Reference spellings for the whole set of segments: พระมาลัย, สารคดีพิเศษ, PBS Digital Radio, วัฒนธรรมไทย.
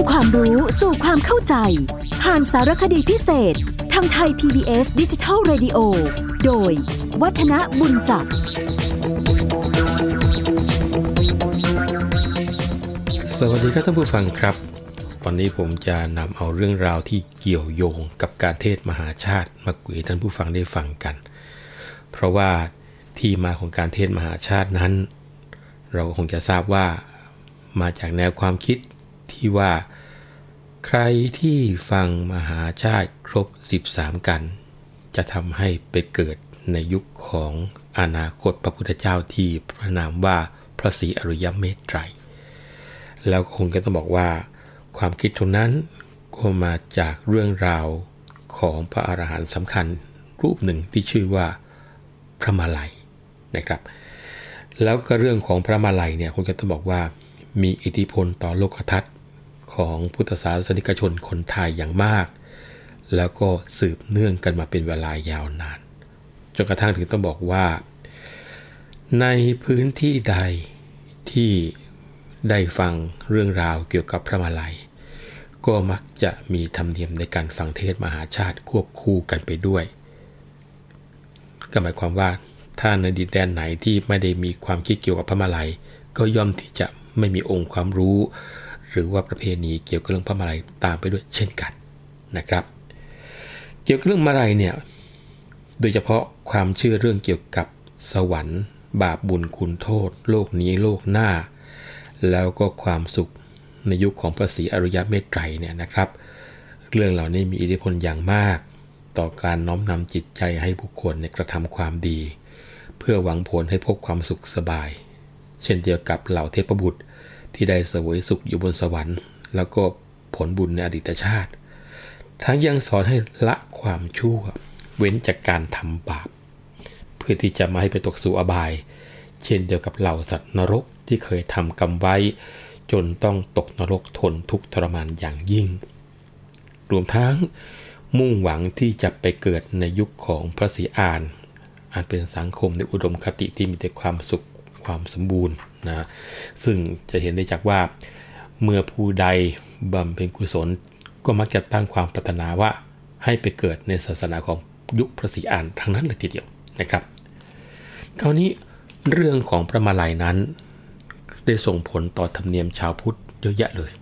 มความรู้สู่ความเข้าใจผ่านสารคดีพิเศษทางไทย PBS Digital Radio โดยวัฒนบุญจับสวัสดีครับท่านผู้ฟังครับวันนี้ผมจะนำเอาเรื่องราวที่เกี่ยวโยงกับการเทศมหาชาติมาคุยให้ท่านผู้ฟังได้ฟังกันเพราะว่าที่มาของการเทศมหาชาตินั้นเราคงจะทราบว่ามาจากแนวความคิดที่ว่าใครที่ฟังมหาชาติครบ13กันจะทำให้ไปเกิดในยุคของอนาคตพระพุทธเจ้าที่พระนามว่าพระศรีอริยเมตไตรแล้วคงก็ต้องบอกว่าความคิดตรงนั้นก็มาจากเรื่องราวของพระอรหันต์สำคัญรูปหนึ่งที่ชื่อว่าพระมาลัยนะครับแล้วก็เรื่องของพระมาลัยเนี่ยคงจะต้องบอกว่ามีอิทธิพลต่อโลกทัศน์ของพุทธศาสนิกชนคนไทยอย่างมากแล้วก็สืบเนื่องกันมาเป็นเวลายาวนานจนกระทั่งถึงต้องบอกว่าในพื้นที่ใดที่ได้ฟังเรื่องราวเกี่ยวกับพระมาลัยก็มักจะมีธรรมเนียมในการฟังเทศมหาชาติควบคู่กันไปด้วยก็หมายความว่าถ้าในดินแดนไหนที่ไม่ได้มีความคิดเกี่ยวกับพระมาลัยก็ย่อมที่จะไม่มีองค์ความรู้หรือว่าประเพณีเกี่ยวกับเรื่องพระมาลัยตามไปด้วยเช่นกันนะครับเกี่ยวกับเรื่องมาลัยเนี่ยโดยเฉพาะความเชื่อเรื่องเกี่ยวกับสวรรค์บาปบุญคุณโทษโลกนี้โลกหน้าแล้วก็ความสุขในยุคของพระศรีอริยเมตไตรเนี่ยนะครับเรื่องเหล่านี้มีอิทธิพลอย่างมากต่อการน้อมนำจิตใจให้บุคคลกระทำความดีเพื่อหวังผลให้พบความสุขสบายเช่นเดียวกับเหล่าเทพบุตรที่ได้เสวยสุขอยู่บนสวรรค์แล้วก็ผลบุญในอดีตชาติทั้งยังสอนให้ละความชั่วเว้นจากการทำบาปเพื่อที่จะไม่ให้ไปตกสู่อบายเช่นเดียวกับเหล่าสัตว์นรกที่เคยทำกรรมไว้จนต้องตกนรกทนทุกข์ทรมานอย่างยิ่งรวมทั้งมุ่งหวังที่จะไปเกิดในยุคของพระศรีอานอันเป็นสังคมในอุดมคติที่มีแต่ความสุขความสมบูรณ์นะซึ่งจะเห็นได้จากว่าเมื่อผู้ใดบำเพ็ญกุศลก็มักจะตั้งความปรารถนาว่าให้ไปเกิดในศาสนาของยุคพระศรีอานทั้งนั้นเลยทีเดียวนะครับคราวนี้เรื่องของพระมาลัยนั้นได้ส่งผลต่อธรรมเนียมชาวพุทธเยอะแยะเลย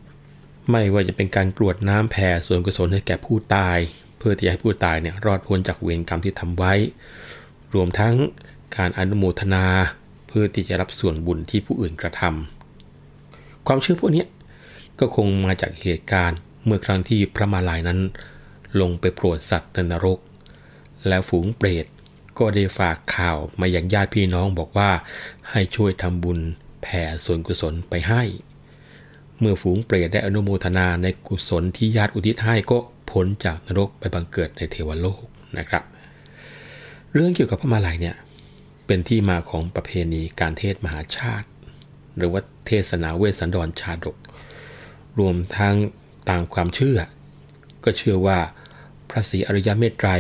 ไม่ว่าจะเป็นการกรวดน้ำแผ่ส่วนกุศลให้แก่ผู้ตายเพื่อที่จะให้ผู้ตายเนี่ยรอดพ้นจากเวรกรรมที่ทำไว้รวมทั้งการอนุโมทนาเพื่อที่จะรับส่วนบุญที่ผู้อื่นกระทำความเชื่อพวกนี้ก็คงมาจากเหตุการณ์เมื่อครั้งที่พระมาลัยนั้นลงไปโปรดสัตว์ในนรกแล้วฝูงเปรตก็ได้ฝากข่าวมายังญาติพี่น้องบอกว่าให้ช่วยทำบุญแผ่ส่วนกุศลไปให้เมื่อฝูงเปรตได้อนุโมทนาในกุศลที่ญาติอุทิศให้ก็พ้นจากนรกไปบังเกิดในเทวโลกนะครับเรื่องเกี่ยวกับพระมาลัยเนี่ยเป็นที่มาของประเพณีการเทศมหาชาติหรือว่าเทศนาเวสสันดรชาดกรวมทั้งต่างความเชื่อก็เชื่อว่าพระศรีอริยเมตไตร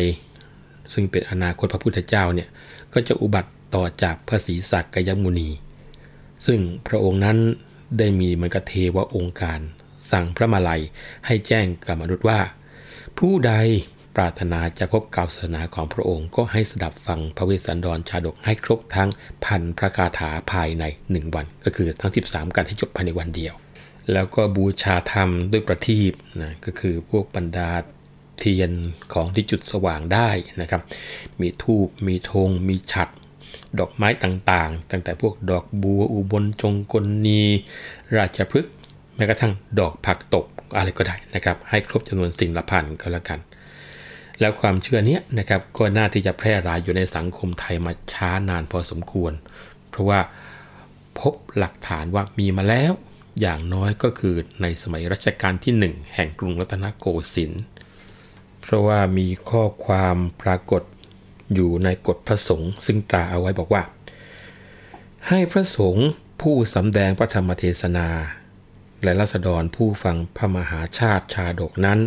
ซึ่งเป็นอนาคตพระพุทธเจ้าเนี่ยก็จะอุบัติต่อจากพระศรีสักยมุนีซึ่งพระองค์นั้นได้มีมกเทวองค์การสั่งพระมาลัยให้แจ้งกับมนุษย์ว่าผู้ใดปรารถนาจะพบกล่าวศาสนาของพระองค์ก็ให้สดับฟังพระเวสสันดรชาดกให้ครบทั้งพันพระคาถาภายใน1วันก็คือทั้ง13กันให้จบภายในวันเดียวแล้วก็บูชาธรรมด้วยประทีปนะก็คือพวกบรรดาเทียนของที่จุดสว่างได้นะครับมีธูปมีธงมีฉัตรดอกไม้ต่างๆตั้งแต่พวกดอกบัวอุบลจงกลนีราชพฤกษ์แม้กระทั่งดอกผักตบอะไรก็ได้นะครับให้ครบจำนวนสิ่งละพันก็แล้วกันแล้วความเชื่อนี้นะครับก็น่าที่จะแพร่หลายอยู่ในสังคมไทยมาช้านานพอสมควรเพราะว่าพบหลักฐานว่ามีมาแล้วอย่างน้อยก็คือในสมัยรัชกาลที่1แห่งกรุงรัตนโกสินทร์เพราะว่ามีข้อความปรากฏอยู่ในกฎพระสงฆ์ซึ่งตราเอาไว้บอกว่าให้พระสงฆ์ผู้สำแดงพระธรรมเทศนาและราษฎรผู้ฟังพระมหาชาติชาดกนั้น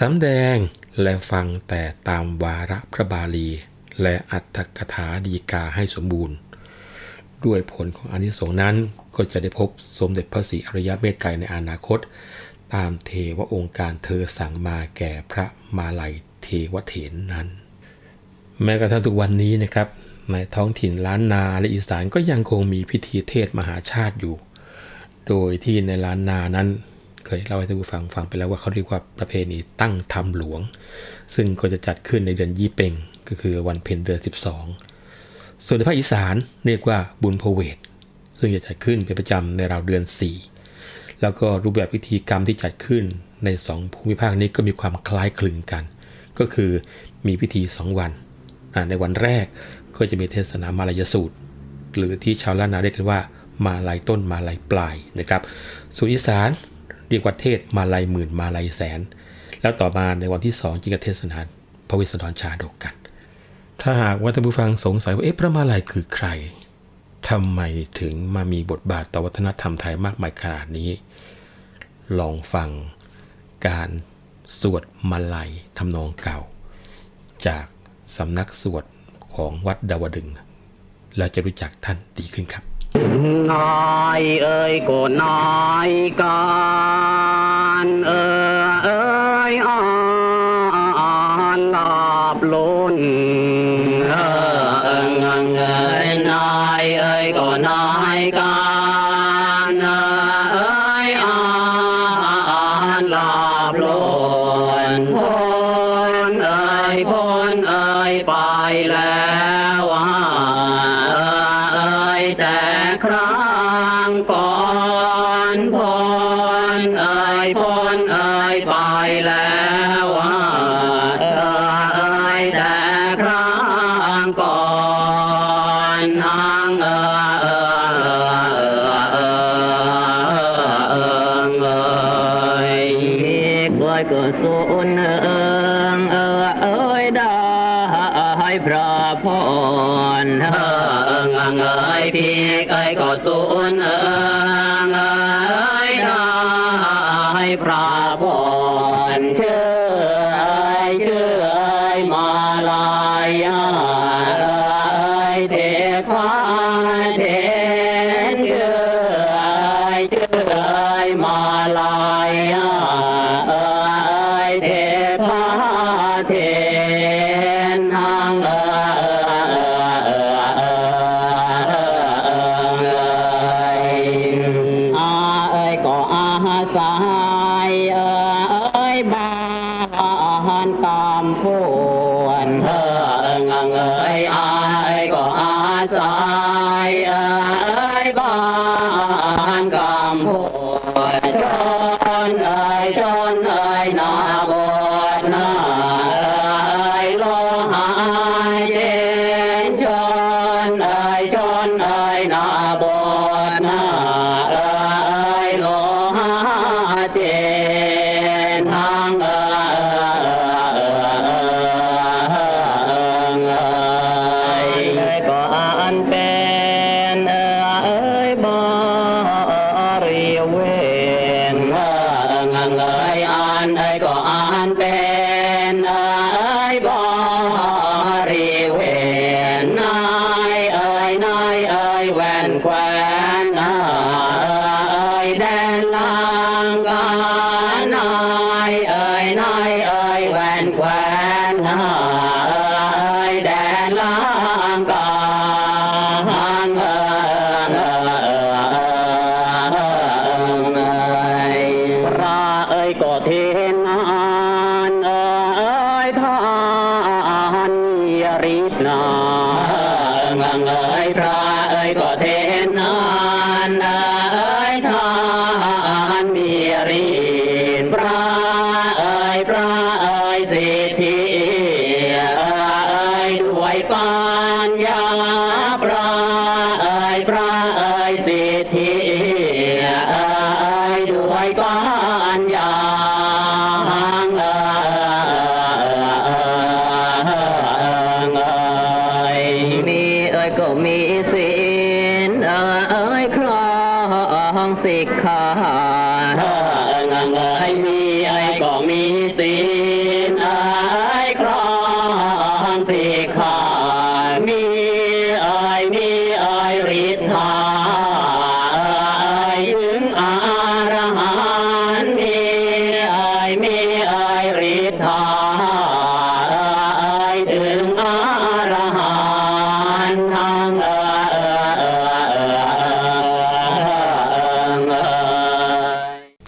สำแดงและฟังแต่ตามวาระพระบาลีและอัตถกถาดีกาให้สมบูรณ์ด้วยผลของอานิสงส์นั้นก็จะได้พบสมเด็จพระศรีอริยเมตไตรในอนาคต ตามเทวองค์การเธอสั่งมาแก่พระมาลัยเทวเถรนั้นแม้กระทั่งทุกวันนี้นะครับในท้องถิ่นล้านนาและอีสานก็ยังคงมีพิธีเทศมหาชาติอยู่โดยที่ในล้านนานั้นเคยเล่าให้ท่านผู้ฟังฟังไปแล้วว่าเขาเรียกว่าประเพณีตั้งธรรมหลวงซึ่งก็จะจัดขึ้นในเดือนยี่เป่งก็คือวันเพ็ญเดือน12ส่วนในภาคอีสานเรียกว่าบุญพเวทซึ่งจะจัดขึ้นเป็นประจำในราวเดือน4แล้วก็รูปแบบพิธีกรรมที่จัดขึ้นใน2ภูมิภาคนี้ก็มีความคล้ายคลึงกันก็คือมีพิธี2วันในวันแรกก็จะมีเทศนามาลายสูตรหรือที่ชาวล้านนาเรียกกันว่ามาลายต้นมาลายปลายนะครับส่วนอีสานเรียกว่าเทศมาลายหมื่นมาลายแสนแล้วต่อมาในวันที่2จึงจะเทศนาพระเวสสันดรชาดกกันถ้าหากว่าท่านผู้ฟังสงสัยว่าพระมาลายคือใครทำไมถึงมามีบทบาทต่อวัฒนธรรมไทยมากมายขนาดนี้ลองฟังการสวดมาลายทำนองเก่าจากสำนักสวดของวัดดาวดึงเราจะรู้จักท่านดีขึ้นครับน้อยเอ้ยก็น้อยกันเอ้ยอ่อนหลับล้นน้อยเอ้ยก็น้อยกันเอ้ยอ่อนหลับล้นพ้นเอ้ยไปแล้ว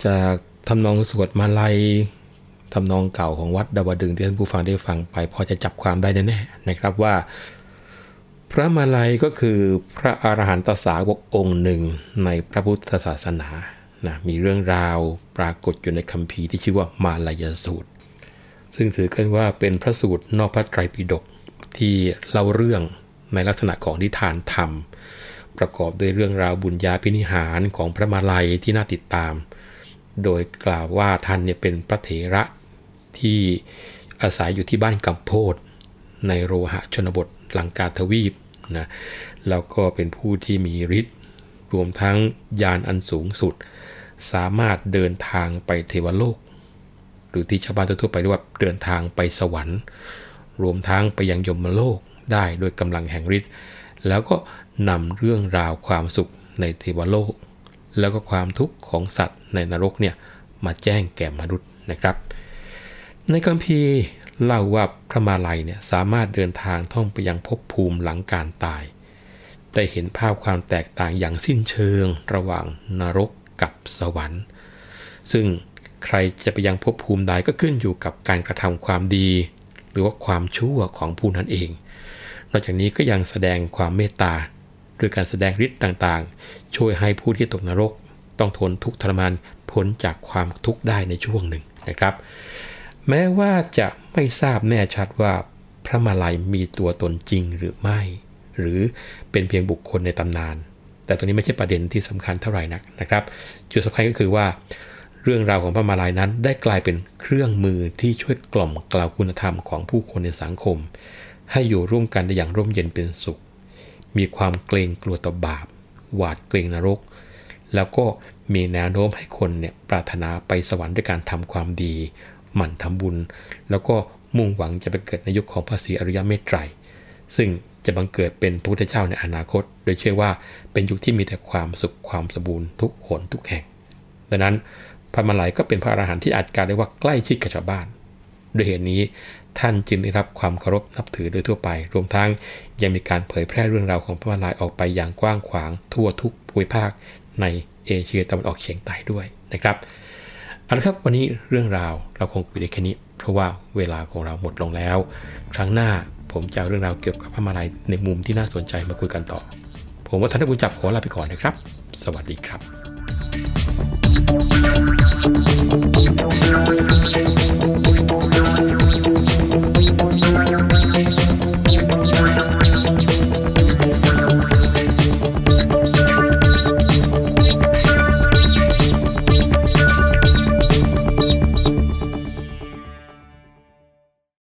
จากทำนองสวดมาลัยทำนองเก่าของวัดดาวดึงที่ท่านผู้ฟังได้ฟังไปพอจะจับความได้แน่ๆนะครับว่าพระมาลัยก็คือพระอรหันตสาวกองค์หนึ่งในพระพุทธศาสนานะมีเรื่องราวปรากฏอยู่ในคัมภีร์ที่ชื่อว่ามาลัยสูตรซึ่งถือกันว่าเป็นพระสูตรนอกพระไตรปิฎกที่เล่าเรื่องในลักษณะของนิทานธรรมประกอบด้วยเรื่องราวบุญญาภินิหารของพระมาลัยที่น่าติดตามโดยกล่าวว่าท่านเนี่ยเป็นพระเถระที่อาศัยอยู่ที่บ้านกำโพดในโรหะชนบทลังกาทวีปนะแล้วก็เป็นผู้ที่มีฤทธิ์รวมทั้งญาณอันสูงสุดสามารถเดินทางไปเทวโลกหรือที่ชาวบ้านทั่วไปเรียกว่าเดินทางไปสวรรค์รวมทั้งไปยังยมโลกได้โดยกำลังแห่งฤทธิ์แล้วก็นำเรื่องราวความสุขในเทวโลกแล้วก็ความทุกข์ของสัตว์ในนรกเนี่ยมาแจ้งแก่มนุษย์นะครับในคัมภีร์เล่าว่าพระมาลัยเนี่ยสามารถเดินทางท่องไปยังภพภูมิหลังการตายได้เห็นภาพความแตกต่างอย่างสิ้นเชิงระหว่างนรกกับสวรรค์ซึ่งใครจะไปยังภพภูมิใดก็ขึ้นอยู่กับการกระทำความดีหรือว่าความชั่วของผู้นั้นเองนอกจากนี้ก็ยังแสดงความเมตตาด้วยการแสดงฤทธิ์ต่างๆช่วยให้ผู้ที่ตกนรกต้องทนทุกข์ทรมานพ้นจากความทุกข์ได้ในช่วงหนึ่งนะครับแม้ว่าจะไม่ทราบแน่ชัดว่าพระมาลัยมีตัวตนจริงหรือไม่หรือเป็นเพียงบุคคลในตำนานแต่ตรงนี้ไม่ใช่ประเด็นที่สำคัญเท่าไหร่นักนะครับจุดสำคัญก็คือว่าเรื่องราวของพระมาลัยนั้นได้กลายเป็นเครื่องมือที่ช่วยกล่อมเกลาคุณธรรมของผู้คนในสังคมให้อยู่ร่วมกันได้อย่างร่มเย็นเป็นสุขมีความเกรงกลัวต่อบาปหวาดเกรงนรกแล้วก็มีแนวโน้มให้คนเนี่ยปรารถนาไปสวรรค์ด้วยการทำความดีหมั่นทำบุญแล้วก็มุ่งหวังจะไปเกิดในยุคของพระศรีอริยเมตไตรซึ่งจะบังเกิดเป็นพระพุทธเจ้าในอนาคตโดยเชื่อว่าเป็นยุคที่มีแต่ความสุขความสมบูรณ์ทุกหนทุกแห่งดังนั้นพระมาลัยก็เป็นพระอรหันต์ที่อาจกล่าวได้ว่าใกล้ชิดกับชาวบ้านด้วยเหตุนี้ท่านจึงได้รับความเคารพนับถือโดยทั่วไปรวมทั้งยังมีการเผยแพร่เรื่องราวของพระมาลัยออกไปอย่างกว้างขวางทั่วทุกภูมิภาคในเอเชียตะวันออกเฉียงใต้ด้วยนะครับเอาละครับวันนี้เรื่องราวเราคงคุยได้แค่นี้เพราะว่าเวลาของเราหมดลงแล้วครั้งหน้าผมจะเอาเรื่องราวเกี่ยวกับพระมาลัยในมุมที่น่าสนใจมาคุยกันต่อผมว่าท่านผู้จับขอลาไปก่อนนะครับสวัสดีครับ